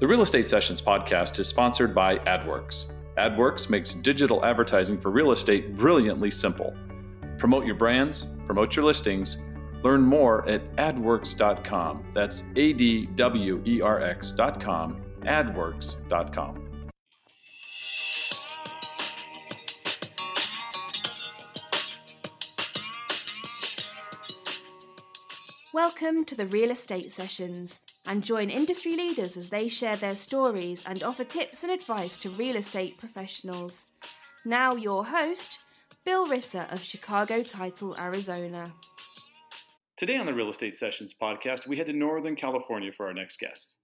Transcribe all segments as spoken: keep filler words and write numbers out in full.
The Real Estate Sessions podcast is sponsored by AdWorks. AdWorks makes digital advertising for real estate brilliantly simple. Promote your brands, promote your listings. Learn more at adworks dot com. That's A D W E R X dot com, adworks dot com. Welcome to the Real Estate Sessions, and join industry leaders as they share their stories and offer tips and advice to real estate professionals. Now your host, Bill Risser of Chicago Title, Arizona. Today on the Real Estate Sessions podcast, we head to Northern California for our next guest.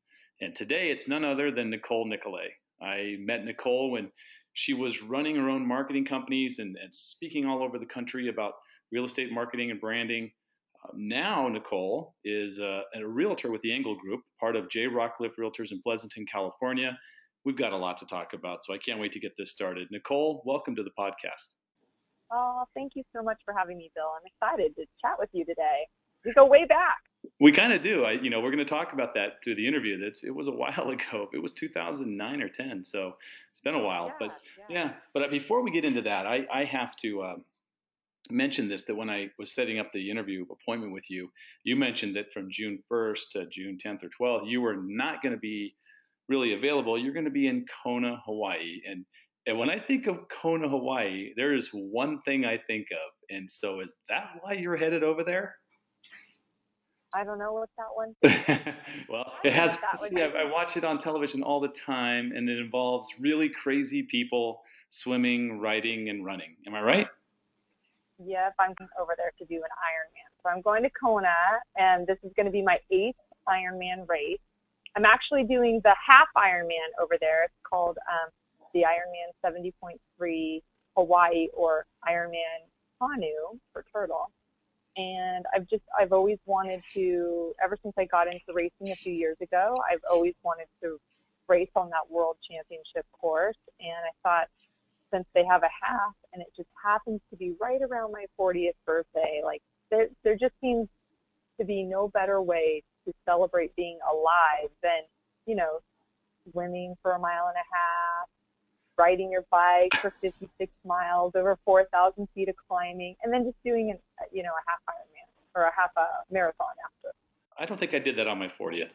And today it's none other than Nicole Nicolay. I met Nicole when she was running her own marketing companies and, and speaking all over the country about real estate marketing and branding. Uh, now Nicole is uh, a realtor with the Engen Group, part of J. Rockcliff Realtors in Pleasanton, California. We've got a lot to talk about, so I can't wait to get this started. Nicole, welcome to the podcast. Oh, thank you so much for having me, Bill. I'm excited to chat with you today. We go way back. We kind of do. I, you know, we're going to talk about that through the interview. That's it was a while ago. It was two thousand nine or ten, so it's been a while. Yeah, but yeah. yeah. But before we get into that, I, I have to uh, mention this: that when I was setting up the interview appointment with you, you mentioned that from June first to June tenth or twelfth, you were not going to be really available. You're going to be in Kona, Hawaii, and and when I think of Kona, Hawaii, there is one thing I think of, and so is that why you're headed over there? I don't know what that one is. Well, it has, see, I, I watch it on television all the time, and it involves really crazy people swimming, riding, and running. Am I right? Yep, I'm going over there to do an Ironman. So I'm going to Kona, and this is going to be my eighth Ironman race. I'm actually doing the half Ironman over there. It's called um, the Ironman seventy point three Hawaii, or Ironman Honu for turtle. And I've just, I've always wanted to, ever since I got into racing a few years ago, I've always wanted to race on that world championship course. And I thought, since they have a half, and it just happens to be right around my fortieth birthday, like there, there just seems to be no better way to celebrate being alive than, you know, swimming for a mile and a half, riding your bike for fifty-six miles, over four thousand feet of climbing, and then just doing, an, you know, a half Ironman or a half uh, marathon after. I don't think I did that on my fortieth.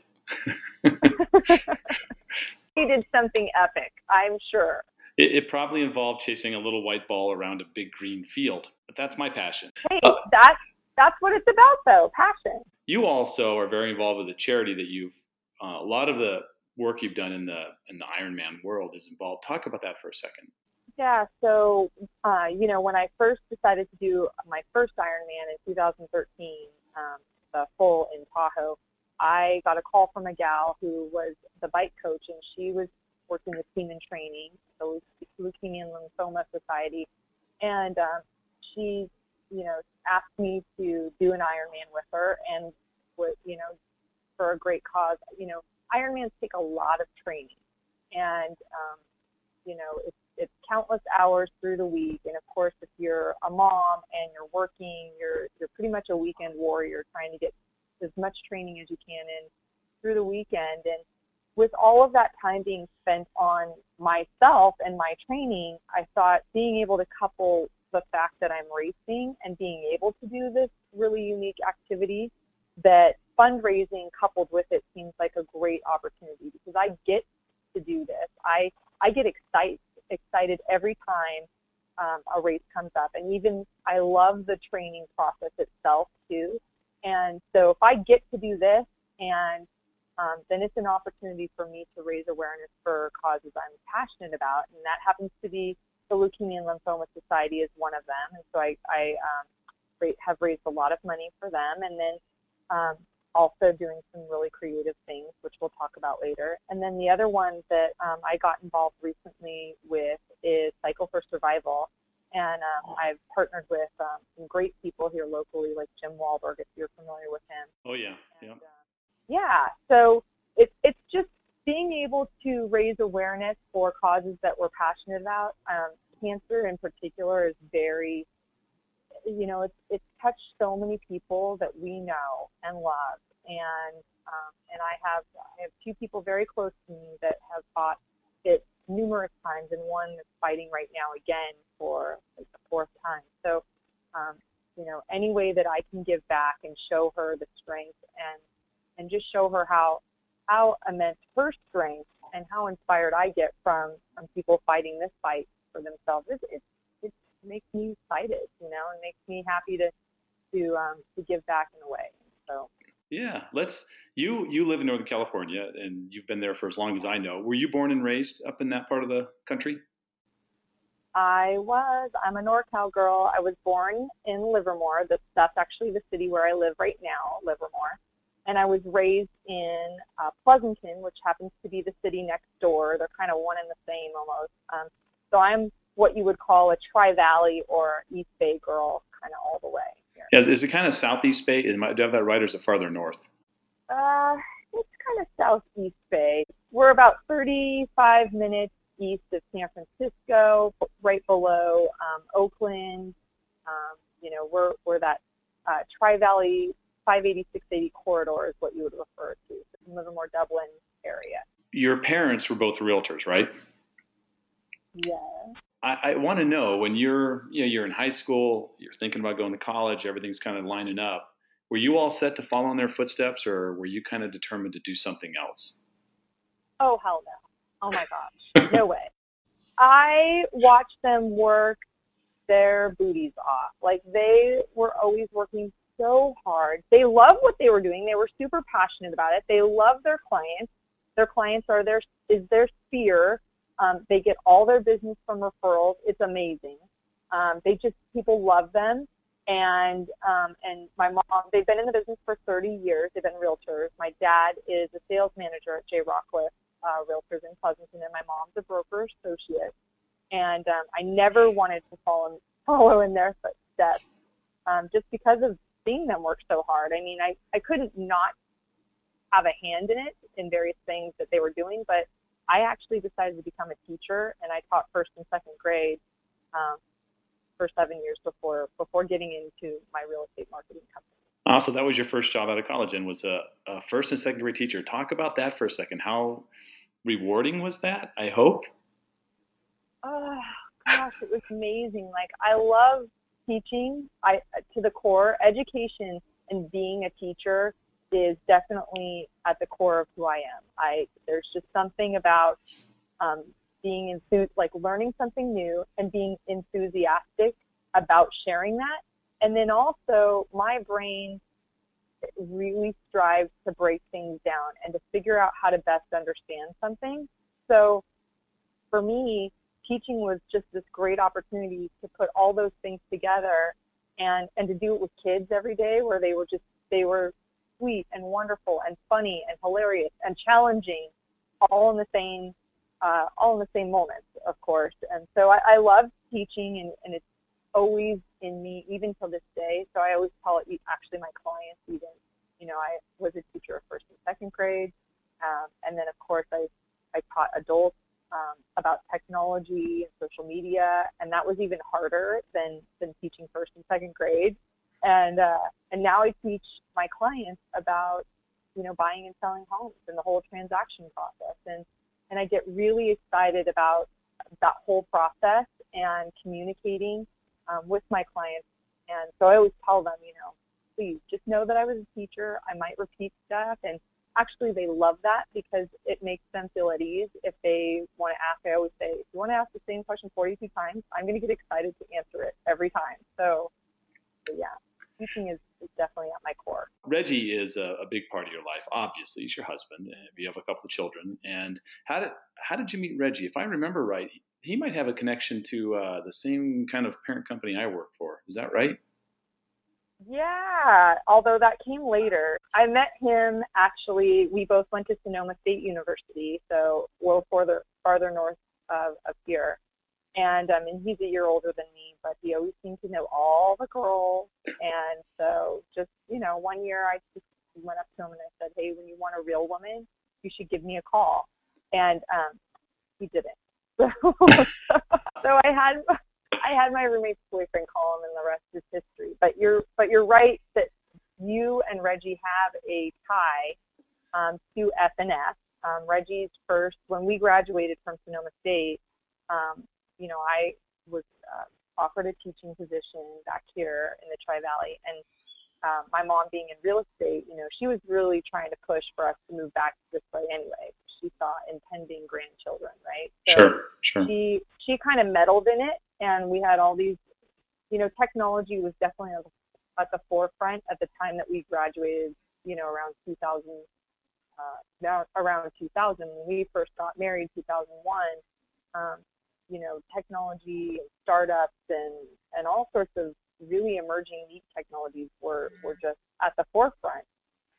You did something epic, I'm sure. It, it probably involved chasing a little white ball around a big green field, but that's my passion. Hey, uh, that's, that's what it's about, though, passion. You also are very involved with a charity that you've, uh, a lot of the work you've done in the in the Ironman world is involved. Talk about that for a second. Yeah, so, uh, you know, when I first decided to do my first Ironman in two thousand thirteen, um, the full in Tahoe, I got a call from a gal who was the bike coach, and she was working with team and training, the Leukemia and Lymphoma Society, and um, she, you know, asked me to do an Ironman with her, and, what, you know, for a great cause. You know, Ironmans take a lot of training, and, um, you know, it's, it's countless hours through the week. And of course, if you're a mom and you're working, you're, you're pretty much a weekend warrior trying to get as much training as you can in through the weekend. And with all of that time being spent on myself and my training, I thought being able to couple the fact that I'm racing and being able to do this really unique activity, that fundraising coupled with it seems like a great opportunity, because I get to do this. I, I get excited, excited every time um, a race comes up. And even I love the training process itself too. And so if I get to do this, and um, then it's an opportunity for me to raise awareness for causes I'm passionate about. And that happens to be the Leukemia and Lymphoma Society is one of them. And so I, I um, have raised a lot of money for them. And then Um, also doing some really creative things, which we'll talk about later. And then the other one that um, I got involved recently with is Cycle for Survival. And um, I've partnered with um, some great people here locally, like Jim Walberg, if you're familiar with him. Oh, yeah. And, yeah. Um, yeah. So it, it's just being able to raise awareness for causes that we're passionate about. Um, cancer in particular is very, you know, it's, it's touched so many people that we know and love, and um, and I have I have two people very close to me that have bought it numerous times, and one that's fighting right now again for like the fourth time. So, um, you know, any way that I can give back and show her the strength, and and just show her how how immense her strength and how inspired I get from from people fighting this fight for themselves. It it, it makes me excited, you know, and makes me happy to to um, to give back in a way. So. Yeah, let's. You you live in Northern California, and you've been there for as long as I know. Were you born and raised up in that part of the country? I was. I'm a NorCal girl. I was born in Livermore. That's, that's actually the city where I live right now, Livermore. And I was raised in uh, Pleasanton, which happens to be the city next door. They're kind of one and the same almost. Um, so I'm what you would call a Tri Valley or East Bay girl, kind of all the way. Is, is it kind of Southeast Bay? Do I have that right, or is it farther north? Uh, it's kind of Southeast Bay. We're about thirty-five minutes east of San Francisco, right below um, Oakland. Um, you know, we're we're that uh, Tri-Valley five eighty, six eighty corridor is what you would refer to, so Livermore, Dublin area. Your parents were both realtors, right? Yeah. I, I want to know, when you're, you know, you're in high school, you're thinking about going to college, everything's kind of lining up. Were you all set to follow in their footsteps, or were you kind of determined to do something else? Oh, hell no. Oh my gosh. No way. I watched them work their booties off. Like, they were always working so hard. They loved what they were doing. They were super passionate about it. They loved their clients. Their clients are their, is their sphere. Um, they get all their business from referrals. It's amazing. Um, they just, people love them. And um, and my mom, they've been in the business for thirty years. They've been realtors. My dad is a sales manager at J. Rockcliff uh, Realtors in Pleasanton, and my mom's a broker associate. And um, I never wanted to follow, follow in their footsteps um, just because of seeing them work so hard. I mean, I, I couldn't not have a hand in it in various things that they were doing, but I actually decided to become a teacher, and I taught first and second grade um, for seven years before before getting into my real estate marketing company. Ah, so that was your first job out of college, and was a, a first and second grade teacher. Talk about that for a second. How rewarding was that? I hope. Oh gosh, it was amazing. Like, I love teaching. I to the core, education and being a teacher is definitely at the core of who I am. I there's just something about um, being enthused, like learning something new and being enthusiastic about sharing that. And then also, my brain really strives to break things down and to figure out how to best understand something. So for me, teaching was just this great opportunity to put all those things together and, and to do it with kids every day, where they were just, they were sweet and wonderful and funny and hilarious and challenging, all in the same, uh, all in the same moments, of course. And so I, I love teaching, and, and it's always in me, even till this day. So I always tell it, actually, my clients, even, you know, I was a teacher of first and second grade, um, and then of course I I taught adults um, about technology and social media, and that was even harder than than teaching first and second grade. And uh, and now I teach my clients about, you know, buying and selling homes and the whole transaction process. And, and I get really excited about that whole process and communicating um, with my clients. And so I always tell them, you know, please just know that I was a teacher. I might repeat stuff. And actually, they love that because it makes them feel at ease. If they want to ask, I always say, if you want to ask the same question forty-two times, I'm going to get excited to answer it every time. So, so yeah. Teaching is, is definitely at my core. Reggie is a, a big part of your life. Obviously, he's your husband, and you have a couple of children. And how did how did you meet Reggie? If I remember right, he might have a connection to uh, the same kind of parent company I work for. Is that right? Yeah, although that came later. I met him, actually, we both went to Sonoma State University, so we're farther, farther north of, of here. And um, and he's a year older than me, but he always seemed to know all the girls. And so just, you know, one year I just went up to him and I said, hey, when you want a real woman, you should give me a call. And um, he didn't. So, so I had I had my roommate's boyfriend call him, and the rest is history. But you're but you're right that you and Reggie have a tie um, to F and F. Um, Reggie's first, when we graduated from Sonoma State, um, you know, I was uh, offered a teaching position back here in the Tri Valley, and um, my mom being in real estate, you know, she was really trying to push for us to move back this way anyway. She saw impending grandchildren, right? So sure, sure. She, she kind of meddled in it, and we had all these, you know, technology was definitely at the forefront at the time that we graduated, you know, around two thousand. Uh, around two thousand, when we first got married, two thousand one, um, you know, technology and startups and, and all sorts of really emerging neat technologies were, were just at the forefront.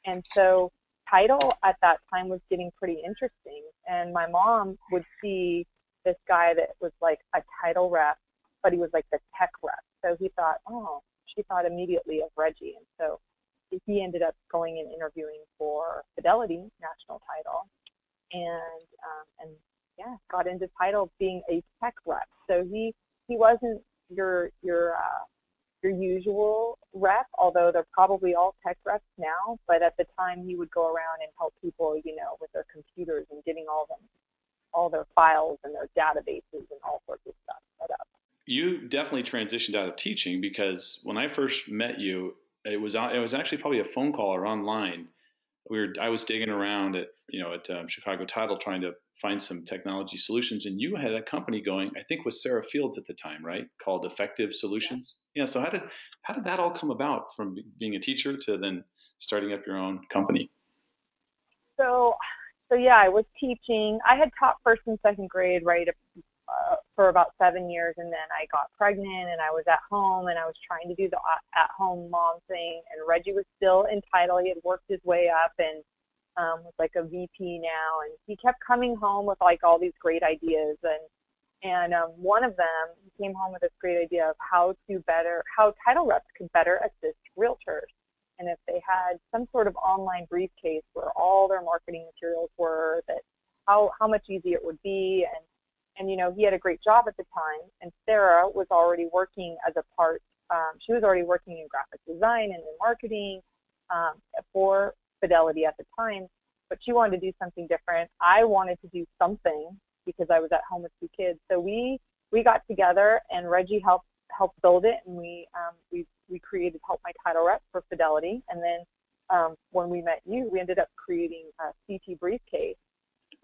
And so title at that time was getting pretty interesting. And my mom would see this guy that was like a title rep, but he was like the tech rep. So he thought, oh, she thought immediately of Reggie. And so he ended up going and interviewing for Fidelity National Title, and um, and yeah, got into title being a tech rep. So he he wasn't your your uh, your usual rep, although they're probably all tech reps now. But at the time, he would go around and help people, you know, with their computers and getting all them all their files and their databases and all sorts of stuff set up. You definitely transitioned out of teaching, because when I first met you, It was it was actually probably a phone call or online. We were I was digging around at you know at um, Chicago Title trying to find some technology solutions, and you had a company going, I think, with Sarah Fields at the time, right? Called Effective Solutions. Yeah. yeah so how did how did that all come about, from being a teacher to then starting up your own company? So so yeah, I was teaching. I had taught first and second grade, right? Uh, for about seven years, and then I got pregnant, and I was at home, and I was trying to do the at-home mom thing, and Reggie was still in title. He had worked his way up and um, was like a V P now, and he kept coming home with like all these great ideas, and and um, one of them, he came home with this great idea of how to better, how title reps could better assist realtors, and if they had some sort of online briefcase where all their marketing materials were, that how how much easier it would be. And And, you know, he had a great job at the time, and Sarah was already working as a part, um, she was already working in graphic design and in marketing um, for Fidelity at the time, but she wanted to do something different. I wanted to do something because I was at home with two kids. So we, we got together, and Reggie helped helped build it, and we, um, we, we created Help My Title Rep for Fidelity. And then um, when we met you, we ended up creating a C T Briefcase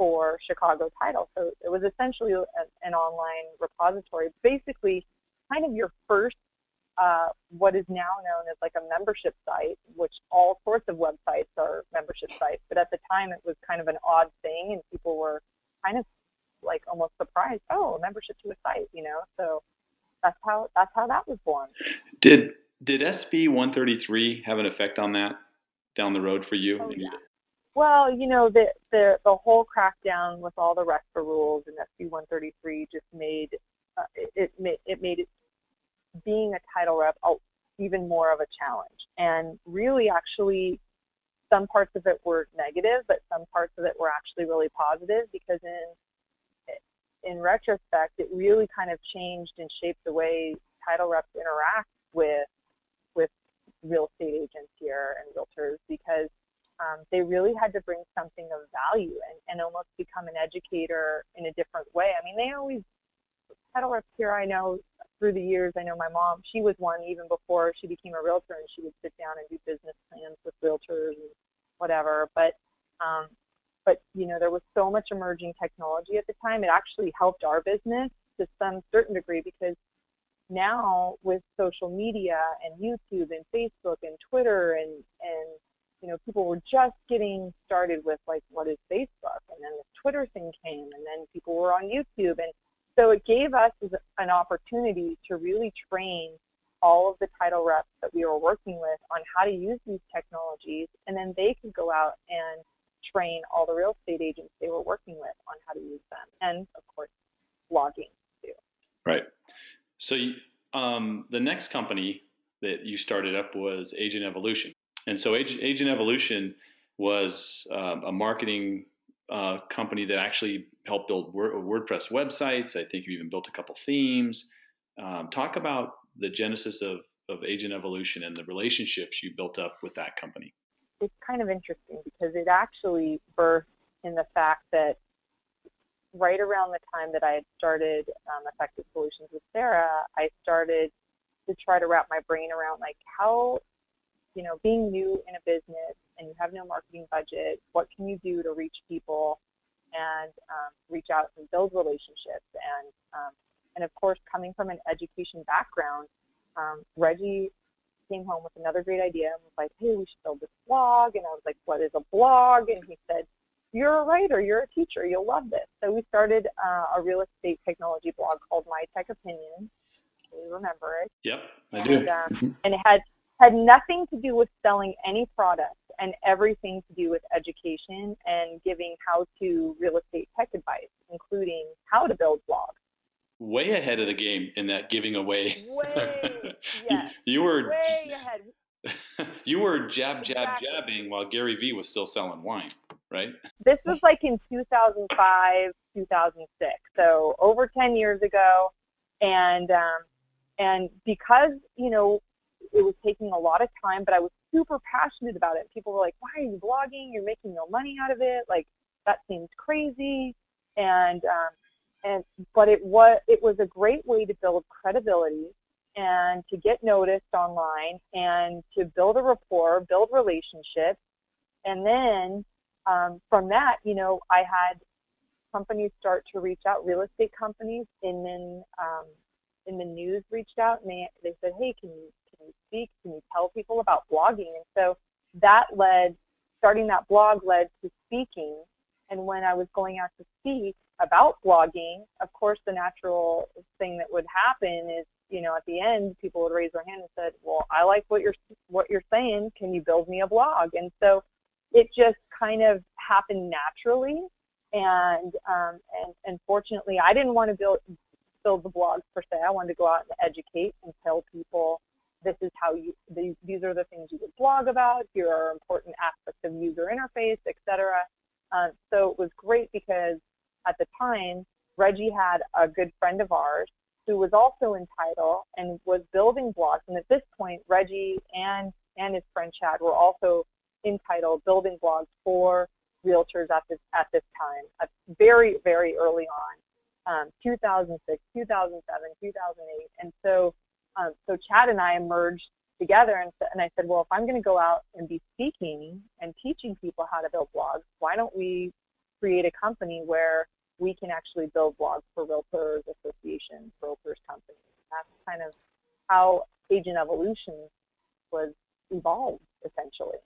for Chicago Title. So it was essentially a, an online repository, basically kind of your first, uh, what is now known as like a membership site, which all sorts of websites are membership sites. But at the time, it was kind of an odd thing, and people were kind of like almost surprised, oh, a membership to a site, you know? So that's how, that's how that was born. Did, did S B one thirty-three have an effect on that down the road for you? Oh, yeah. Well, you know, the, the the whole crackdown with all the RESPA rules and S B one thirty-three just made uh, it, it it made it being a title rep even more of a challenge. And really, actually, some parts of it were negative, but some parts of it were actually really positive, because in in retrospect, it really kind of changed and shaped the way title reps interact with with real estate agents here and realtors, because Um, they really had to bring something of value and, and almost become an educator in a different way. I mean, they always, title reps here, I know through the years, I know my mom, she was one even before she became a realtor, and she would sit down and do business plans with realtors and whatever. But, um, but you know, there was so much emerging technology at the time. It actually helped our business to some certain degree, because now with social media and YouTube and Facebook and Twitter and, and you know, people were just getting started with, like, what is Facebook? And then this Twitter thing came, and then people were on YouTube. And so it gave us an opportunity to really train all of the title reps that we were working with on how to use these technologies, and then they could go out and train all the real estate agents they were working with on how to use them. And, of course, blogging, too. Right. So um, the next company that you started up was Agent Evolution. And so Agent Evolution was uh, a marketing uh, company that actually helped build WordPress websites. I think you even built a couple themes. Um, talk about the genesis of of Agent Evolution and the relationships you built up with that company? It's kind of interesting because it actually birthed in the fact that right around the time that I had started um, Effective Solutions with Sarah, I started to try to wrap my brain around like how, you know, being new in a business and you have no marketing budget, what can you do to reach people and um, reach out and build relationships? And, um, and of course, coming from an education background, um, Reggie came home with another great idea and was like, hey, we should build this blog. And I was like, what is a blog? And he said, you're a writer, you're a teacher, you'll love this. So we started uh, a real estate technology blog called My Tech Opinion. You remember it? Yep, I and, do. Um, and it had, had nothing to do with selling any product and everything to do with education and giving how-to real estate tech advice, including how to build blogs. Way ahead of the game in that giving away. Way, yes, you were way ahead. You were jab, jab, exactly. jabbing while Gary Vee was still selling wine, right? This was like in two thousand five, two thousand six, so over ten years ago. And um, and because, you know, it was taking a lot of time, but I was super passionate about it. People were like, why are you blogging? You're making no money out of it. Like, that seems crazy. And um, and but it was, it was a great way to build credibility and to get noticed online and to build a rapport, build relationships. And then um, from that, you know, I had companies start to reach out, real estate companies, and then um, in the news reached out and they, they said, hey, can you, can you speak? Can you tell people about blogging? And so that led, starting that blog led to speaking. And when I was going out to speak about blogging, of course, the natural thing that would happen is, you know, at the end, people would raise their hand and said, well, I like what you're, what you're saying. Can you build me a blog? And so it just kind of happened naturally. And, um, and, and fortunately, I didn't want to build, build the blogs per se. I wanted to go out and educate and tell people, this is how you, these, these are the things you would blog about. Here are important aspects of user interface, et cetera. Um, so it was great because at the time, Reggie had a good friend of ours who was also in title and was building blogs. And at this point, Reggie and, and his friend Chad were also in title building blogs for realtors at this, at this time, very, very early on, um, two thousand six, two thousand seven, two thousand eight. And so, um, so Chad and I emerged together and, and I said, well, if I'm going to go out and be speaking and teaching people how to build blogs, why don't we create a company where we can actually build blogs for realtors, associations, brokers, companies. That's kind of how Agent Evolution was evolved, essentially.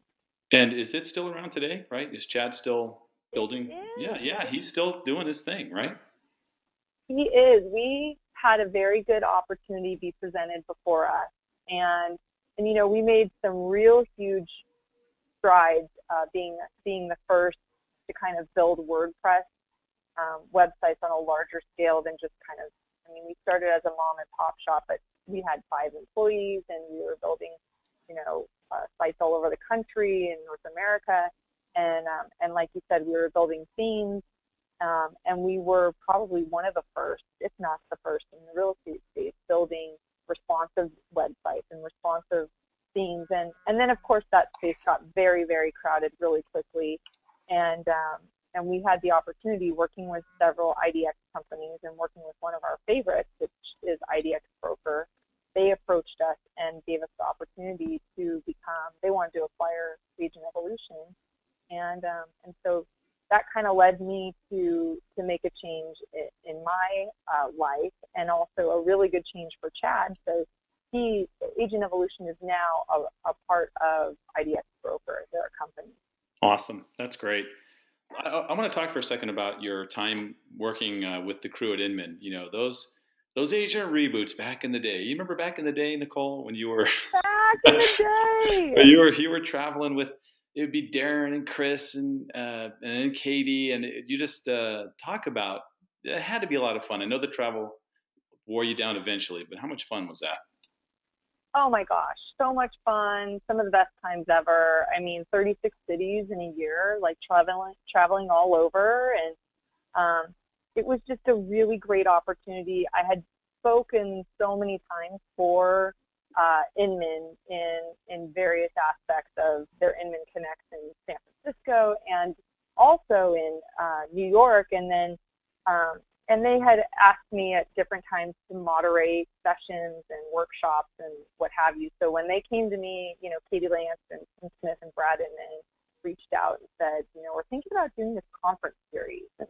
And is it still around today, right? Is Chad still building? Yeah, yeah, he's still doing his thing, right? He is. We had a very good opportunity be presented before us. And, and you know, we made some real huge strides uh, being, being the first to kind of build WordPress Um, websites on a larger scale than just kind of, I mean, we started as a mom and pop shop, but we had five employees and we were building, you know, uh, sites all over the country in North America. And, um, and like you said, we were building themes um, and we were probably one of the first, if not the first in the real estate space, building responsive websites and responsive themes. And, and then of course that space got very, very crowded really quickly. And, um, And we had the opportunity working with several I D X companies and working with one of our favorites, which is I D X Broker. They approached us and gave us the opportunity to become, they wanted to acquire Agent Evolution. And um, and so that kind of led me to, to make a change in my uh, life and also a really good change for Chad. So he, Agent Evolution is now a, a part of I D X Broker, their company. Awesome. That's great. I, I want to talk for a second about your time working uh, with the crew at Inman. You know, those those Agent Reboots back in the day. You remember back in the day, Nicole, when you were back in the day. you were you were traveling with, it would be Darren and Chris and uh, and Katie, and it, you just uh, talk about it had to be a lot of fun. I know the travel wore you down eventually, but how much fun was that? Oh my gosh, so much fun. Some of the best times ever. I mean, thirty-six cities in a year, like traveling traveling all over. And um, it was just a really great opportunity. I had spoken so many times for uh, Inman in, in various aspects of their Inman Connect in San Francisco and also in uh, New York. And then um, and they had asked me at different times to moderate sessions and workshops and what have you. So when they came to me, you know, Katie Lance and Tim Smith and Brad Inman reached out and said, you know, we're thinking about doing this conference series. And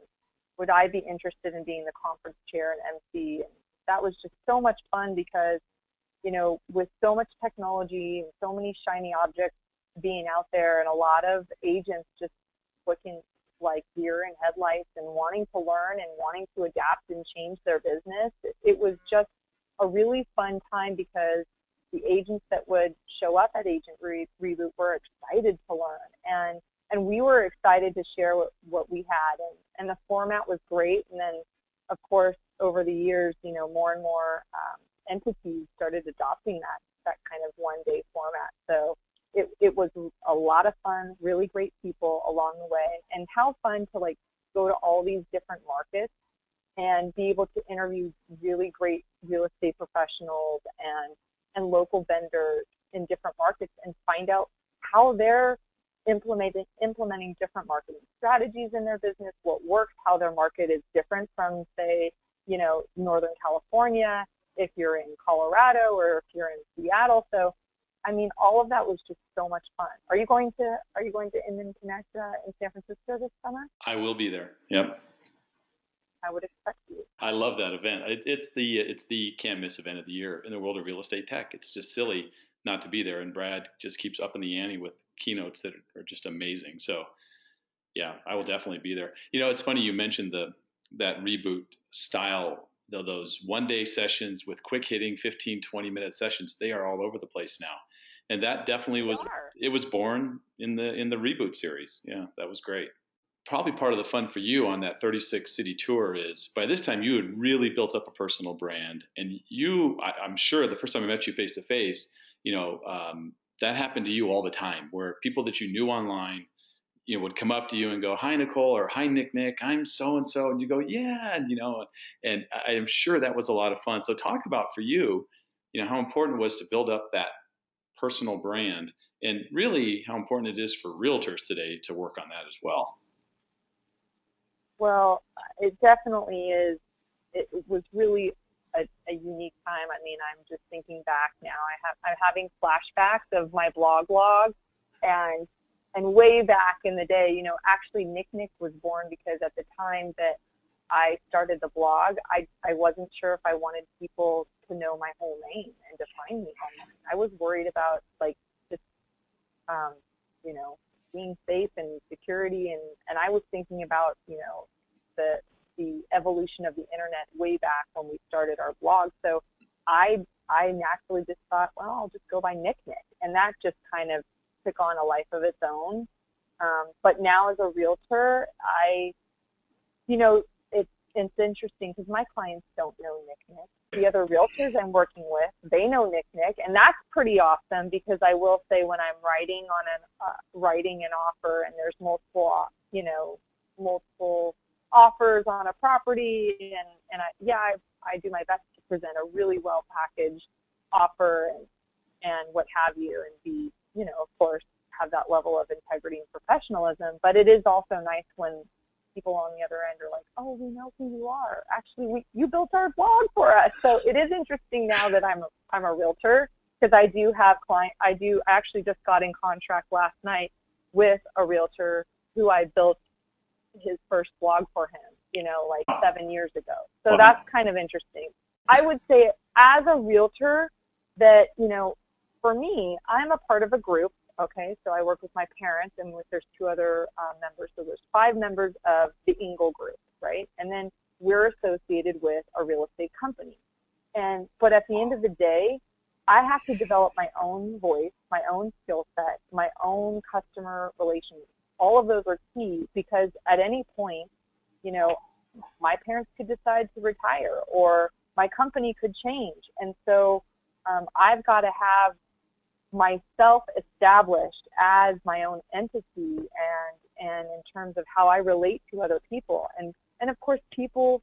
would I be interested in being the conference chair and M C? And that was just so much fun because, you know, with so much technology and so many shiny objects being out there and a lot of agents just looking like deer in headlights and wanting to learn and wanting to adapt and change their business, it, it was just a really fun time because the agents that would show up at Agent Re- Reboot were excited to learn, and and we were excited to share what, what we had, and, and the format was great. And then, of course, over the years, you know, more and more um, entities started adopting that that kind of one-day format. So it it was a lot of fun, really great people along the way, and how fun to like go to all these different markets and be able to interview really great real estate professionals and and local vendors in different markets and find out how they're implementing implementing different marketing strategies in their business, what works, how their market is different from, say, you know, Northern California, if you're in Colorado or if you're in Seattle. So, I mean, all of that was just so much fun. Are you going to Are you going to Inman Connect uh, in San Francisco this summer? I will be there. Yep. I would expect you. I love that event. It, it's the it's the can't miss event of the year in the world of real estate tech. It's just silly not to be there. And Brad just keeps upping the ante with keynotes that are just amazing. So yeah, I will definitely be there. You know, it's funny you mentioned the that Reboot style, though, those one day sessions with quick hitting fifteen, twenty minute sessions. They are all over the place now. And that definitely was it was born in the in the Reboot series. Yeah, that was great. Probably part of the fun for you on that thirty-six city tour is by this time you had really built up a personal brand, and you, I, I'm sure the first time I met you face to face, you know, um, that happened to you all the time where people that you knew online, you know, would come up to you and go, "Hi, Nicole," or "Hi, Nick, Nick, I'm so-and-so." And you go, "Yeah," and, you know, and I am sure that was a lot of fun. So talk about for you, you know, how important it was to build up that personal brand and really how important it is for realtors today to work on that as well. Well, it definitely is. It was really a, a unique time. I mean, I'm just thinking back now. I have, I'm having flashbacks of my blog log, and and way back in the day, you know, actually Nick Nick was born because at the time that I started the blog, I, I wasn't sure if I wanted people to know my whole name and to find me online. I was worried about, like, just, um, you know, being safe and security, and, and I was thinking about, you know, the the evolution of the internet way back when we started our blog. So I I naturally just thought, well, I'll just go by Nick Nick, and that just kind of took on a life of its own. Um, but now as a realtor, I, you know, it's it's interesting because my clients don't know Nick Nick. The other realtors I'm working with, they know Nick Nick, and that's pretty awesome because I will say when I'm writing on an uh, writing an offer and there's multiple, you know, multiple offers on a property, and and I, yeah, I, I do my best to present a really well packaged offer and and what have you, and be, you know, of course, have that level of integrity and professionalism. But it is also nice when people on the other end are like, "Oh, we know who you are. Actually, we, you built our blog for us." So it is interesting now that I'm a, I'm a realtor, because I do have client. I do I actually just got in contract last night with a realtor who I built his first blog for him, you know, like seven years ago. So that's kind of interesting. I would say as a realtor that, you know, for me, I'm a part of a group. Okay, so I work with my parents and with, there's two other uh, members. So there's five members of the Engen Group, right? And then we're associated with a real estate company. And but at the end of the day, I have to develop my own voice, my own skill set, my own customer relations. All of those are key because at any point, you know, my parents could decide to retire or my company could change. And so um, I've got to have myself established as my own entity and and in terms of how I relate to other people, and and of course people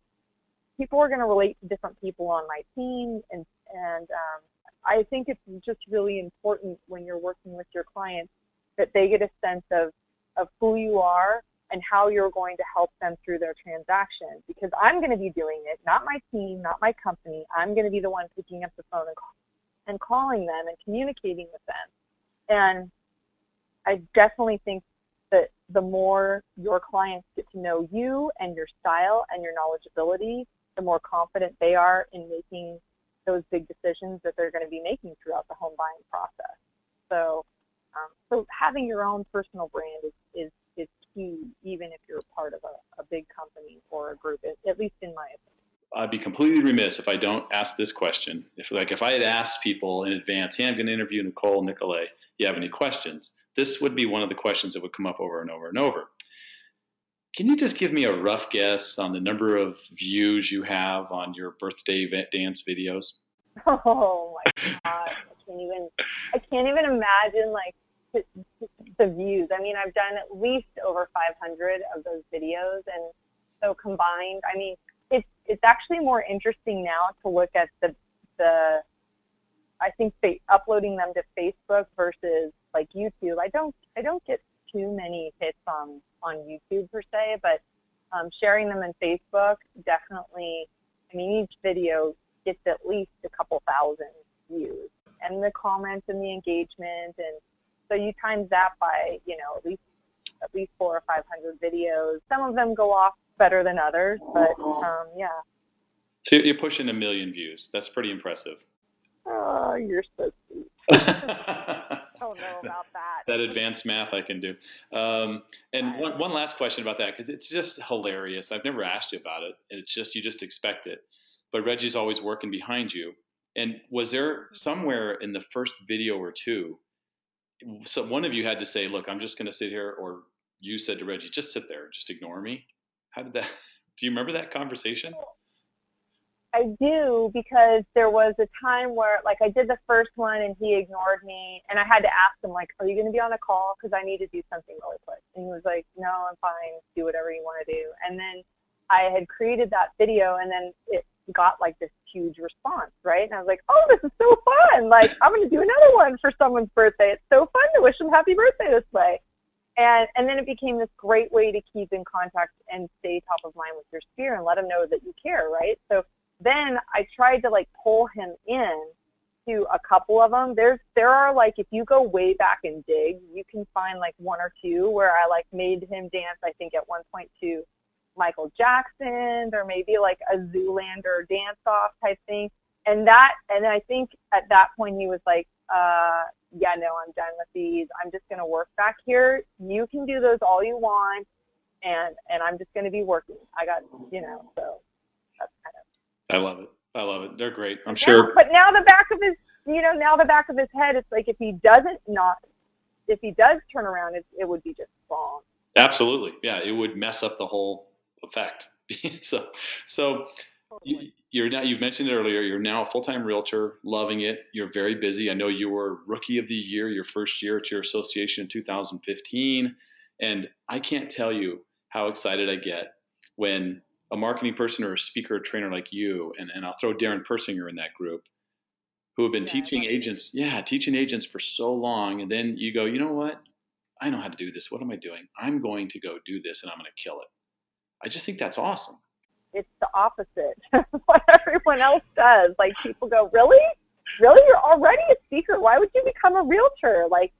people are going to relate to different people on my team, and and um, I think it's just really important when you're working with your clients that they get a sense of, of who you are and how you're going to help them through their transaction, because I'm going to be doing it, not my team, not my company. I'm going to be the one picking up the phone and, call, and calling them and communicating with them. And I definitely think that the more your clients get to know you and your style and your knowledgeability, the more confident they are in making those big decisions that they're going to be making throughout the home buying process. So, um, so having your own personal brand is, is, is key, even if you're part of a, a big company or a group, at least in my opinion. I'd be completely remiss if I don't ask this question. If like if I had asked people in advance, hey, I'm going to interview Nicole Nicolay, do you have any questions? This would be one of the questions that would come up over and over and over. Can you just give me a rough guess on the number of views you have on your birthday dance videos? Oh my God, I can't even, I can't even imagine like the, the views. I mean, I've done at least over five hundred of those videos, and so combined, I mean, it's it's actually more interesting now to look at the the. I think uploading them to Facebook versus like YouTube. I don't I don't get too many hits on, on YouTube per se, but um, sharing them in Facebook definitely, I mean, each video gets at least a couple thousand views. And the comments and the engagement, and so you times that by, you know, at least at least four or five hundred videos. Some of them go off better than others, but um, yeah. So you're pushing a million views. That's pretty impressive. Oh, you're so sweet. I don't know about that. That advanced math I can do. Um, and one, one last question about that, because it's just hilarious. I've never asked you about it. It's just, you just expect it. But Reggie's always working behind you. And was there somewhere in the first video or two, so one of you had to say, look, I'm just going to sit here, or you said to Reggie, just sit there, just ignore me? How did that, do you remember that conversation? I do, because there was a time where, like, I did the first one and he ignored me, and I had to ask him, like, are you going to be on a call? Because I need to do something really quick. And he was like, no, I'm fine. Do whatever you want to do. And then I had created that video, and then it got, like, this huge response, right? And I was like, oh, this is so fun. Like, I'm going to do another one for someone's birthday. It's so fun to wish them happy birthday this way. And, and then it became this great way to keep in contact and stay top of mind with your sphere and let them know that you care, right? So then I tried to like pull him in to a couple of them. There's, there are like, if you go way back and dig, you can find like one or two where I like made him dance, I think at one point to Michael Jackson, or maybe like a Zoolander dance off type thing. And that, and I think at that point he was like, uh, yeah, no, I'm done with these. I'm just going to work back here. You can do those all you want. And, and I'm just going to be working. I got, you know, so that's kind of. I love it. I love it. They're great. I'm yeah, sure. But now the back of his, you know, now the back of his head, it's like if he doesn't not, if he does turn around, it, it would be just wrong. Absolutely. Yeah. It would mess up the whole effect. so, so totally. you, you're now, you've mentioned it earlier. You're now a full-time realtor, loving it. You're very busy. I know you were rookie of the year, your first year at your association in two thousand fifteen. And I can't tell you how excited I get when a marketing person or a speaker or trainer like you, and, and I'll throw Darren Persinger in that group, who have been yeah, teaching agents, yeah, teaching agents for so long. And then you go, you know what? I know how to do this. What am I doing? I'm going to go do this, and I'm going to kill it. I just think that's awesome. It's the opposite of what everyone else does. Like people go, really? Really? You're already a speaker. Why would you become a realtor? Like,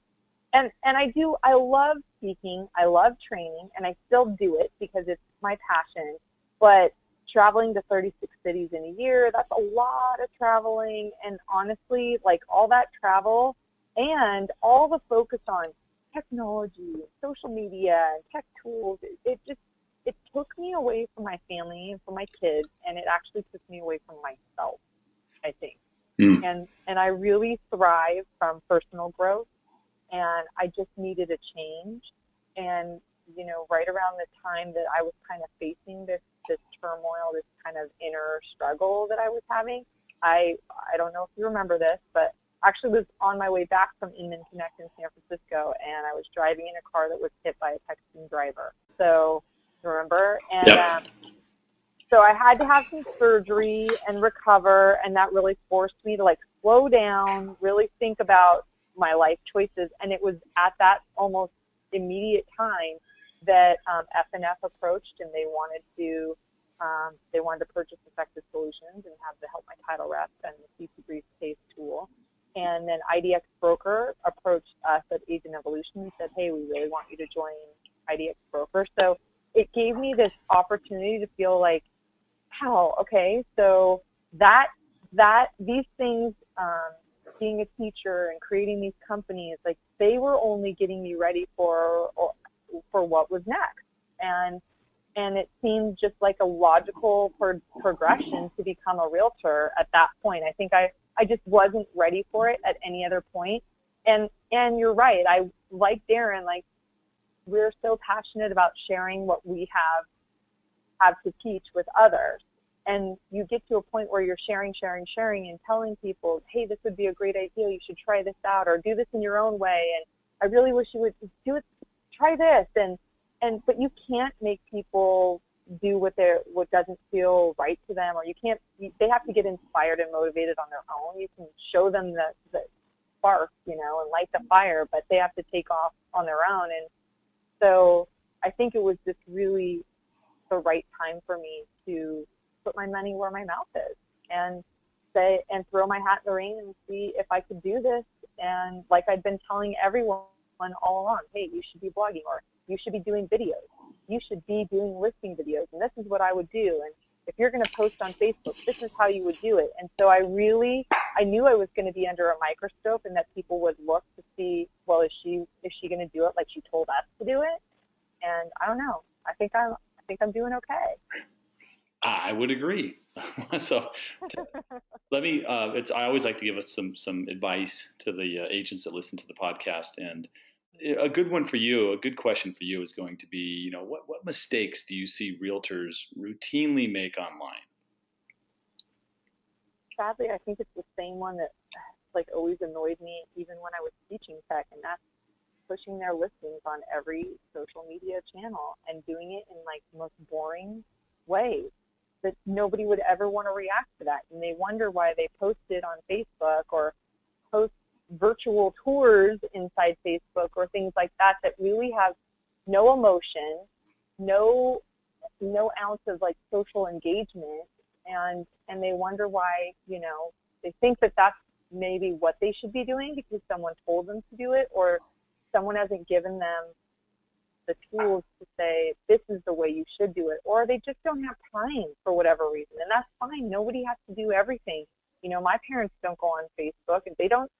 and, and I do, I love speaking. I love training, and I still do it because it's my passion. But traveling to thirty-six cities in a year, that's a lot of traveling. And honestly, like all that travel and all the focus on technology, social media, and tech tools, it, it just, it took me away from my family and from my kids. And it actually took me away from myself, I think. Mm. And, and I really thrive from personal growth. And I just needed a change. And, you know, right around the time that I was kind of facing this, this turmoil, this kind of inner struggle that I was having, I I don't know if you remember this, but actually was on my way back from Inman Connect in San Francisco, and I was driving in a car that was hit by a Texan driver. So remember, and yep. um, So I had to have some surgery and recover, and that really forced me to like slow down, really think about my life choices. And it was at that almost immediate time that um, F and F approached, and they wanted to um, they wanted to purchase Effective Solutions and have the Help My Title Rep and the C T Briefcase tool. And then I D X Broker approached us at Agent Evolution and said, hey, we really want you to join I D X Broker. So it gave me this opportunity to feel like, wow, okay, so that, that these things, um, being a teacher and creating these companies, like they were only getting me ready for, or, for what was next. And, and it seemed just like a logical pro progression to become a realtor at that point. I think I, I just wasn't ready for it at any other point. And, and you're right. I like Darren, like we're so passionate about sharing what we have, have to teach with others. And you get to a point where you're sharing, sharing, sharing and telling people, hey, this would be a great idea. You should try this out or do this in your own way. And I really wish you would do it. Try this. And, and, but you can't make people do what they're, what doesn't feel right to them, or you can't, you, they have to get inspired and motivated on their own. You can show them the, the spark, you know, and light the fire, but they have to take off on their own. And so I think it was just really the right time for me to put my money where my mouth is and say, and throw my hat in the ring and see if I could do this. And like I'd been telling everyone all along, hey, you should be blogging, or you should be doing videos. You should be doing listing videos, and this is what I would do. And if you're going to post on Facebook, this is how you would do it. And so I really, I knew I was going to be under a microscope, and that people would look to see, well, is she, is she going to do it like she told us to do it? And I don't know. I think I'm, I think I'm doing okay. I would agree. So to, let me. Uh, it's. I always like to give us some some advice to the uh, agents that listen to the podcast. And a good one for you, a good question for you is going to be, you know, what, what mistakes do you see realtors routinely make online? Sadly, I think it's the same one that like always annoyed me even when I was teaching tech, and that's pushing their listings on every social media channel and doing it in like the most boring ways that nobody would ever want to react to that. And they wonder why they posted on Facebook or post virtual tours inside Facebook or things like that that really have no emotion, no no ounce of like social engagement, and and they wonder why, you know, they think that that's maybe what they should be doing because someone told them to do it, or someone hasn't given them the tools to say this is the way you should do it, or they just don't have time for whatever reason, and that's fine. Nobody has to do everything. You know, my parents don't go on Facebook, and they don't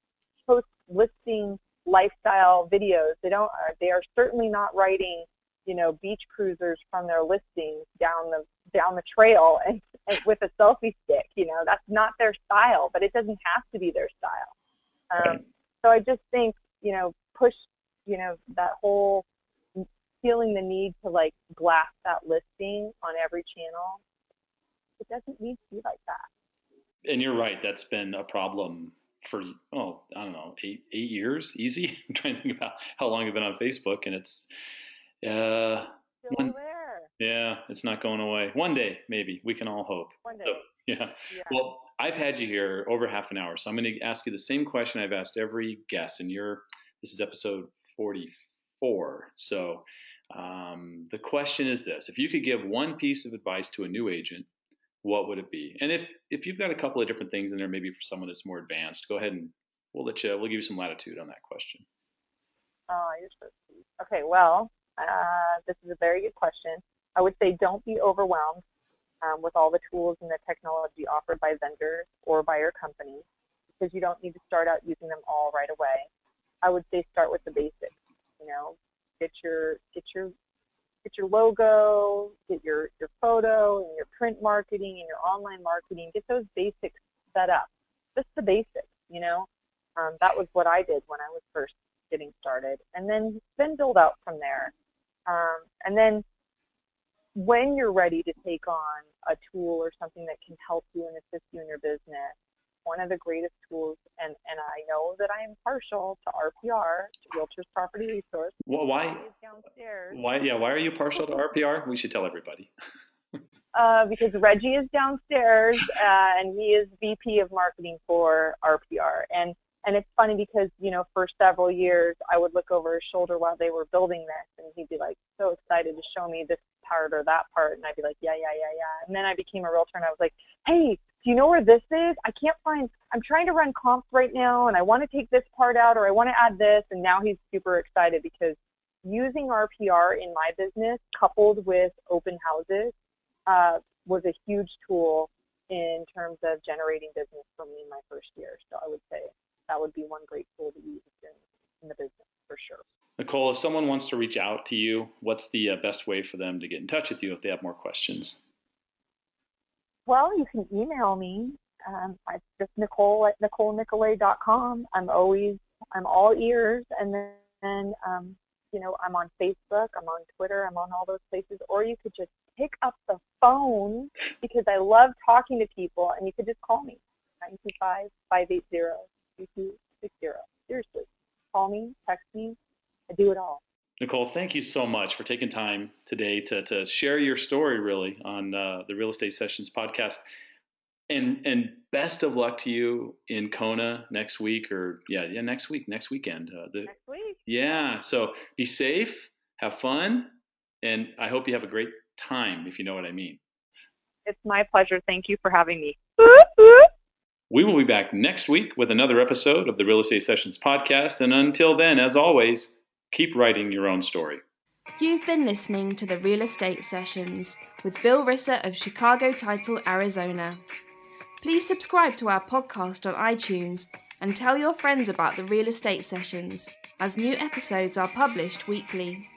post listing lifestyle videos. They don't. They are certainly not writing, you know, beach cruisers from their listings down the down the trail and, and with a selfie stick. You know, that's not their style. But it doesn't have to be their style. Um, so I just think, you know, push, you know, that whole feeling the need to like blast that listing on every channel. It doesn't need to be like that. And you're right. That's been a problem for, oh, I don't know, eight, eight years, easy. I'm trying to think about how long I've been on Facebook, and it's, uh, still one, there. Yeah, it's not going away. One day, maybe, we can all hope. One day. So, yeah. yeah. Well, I've had you here over half an hour, so I'm going to ask you the same question I've asked every guest, and you're, this is episode forty-four. So um, the question is this: if you could give one piece of advice to a new agent, what would it be? And if, if you've got a couple of different things in there, maybe for someone that's more advanced, go ahead and we'll let you, we'll give you some latitude on that question. Oh, you're so sweet. Okay, well, uh, this is a very good question. I would say don't be overwhelmed um, with all the tools and the technology offered by vendors or by your company, because you don't need to start out using them all right away. I would say start with the basics. You know, get your, get your, get your logo, get your, your photo and your print marketing and your online marketing, get those basics set up, just the basics, you know. Um, that was what I did when I was first getting started. And then, then build out from there. Um, and then when you're ready to take on a tool or something that can help you and assist you in your business, one of the greatest tools, and, and I know that I am partial to R P R, to Realtors Property Resource. Well, why? Downstairs. Why? Yeah. Why are you partial to R P R? We should tell everybody. uh, because Reggie is downstairs, uh, and he is V P of marketing for R P R. And, and it's funny because, you know, for several years, I would look over his shoulder while they were building this, and he'd be like so excited to show me this part or that part. And I'd be like, yeah, yeah, yeah, yeah. And then I became a realtor, and I was like, hey, do you know where this is? I can't find, I'm trying to run comps right now, and I want to take this part out, or I want to add this. And now he's super excited because using R P R in my business coupled with open houses uh, was a huge tool in terms of generating business for me in my first year. So I would say that would be one great tool to use in, in the business for sure. Nicole, if someone wants to reach out to you, what's the best way for them to get in touch with you if they have more questions? Well, you can email me. Um, I, just Nicole at Nicole Nicolay dot com. I'm always, I'm all ears. And then, um, you know, I'm on Facebook, I'm on Twitter, I'm on all those places. Or you could just pick up the phone because I love talking to people, and you could just call me, nine two five, five eight zero, two two six zero. Seriously, call me, text me, I do it all. Nicole, thank you so much for taking time today to, to share your story really on uh, the Real Estate Sessions podcast. And and best of luck to you in Kona next week, or yeah, yeah, next week, next weekend. Uh, the, next week. Yeah. So be safe, have fun, and I hope you have a great time, if you know what I mean. It's my pleasure. Thank you for having me. We will be back next week with another episode of the Real Estate Sessions podcast. And until then, as always, keep writing your own story. You've been listening to the Real Estate Sessions with Bill Risser of Chicago Title, Arizona. Please subscribe to our podcast on iTunes and tell your friends about the Real Estate Sessions, as new episodes are published weekly.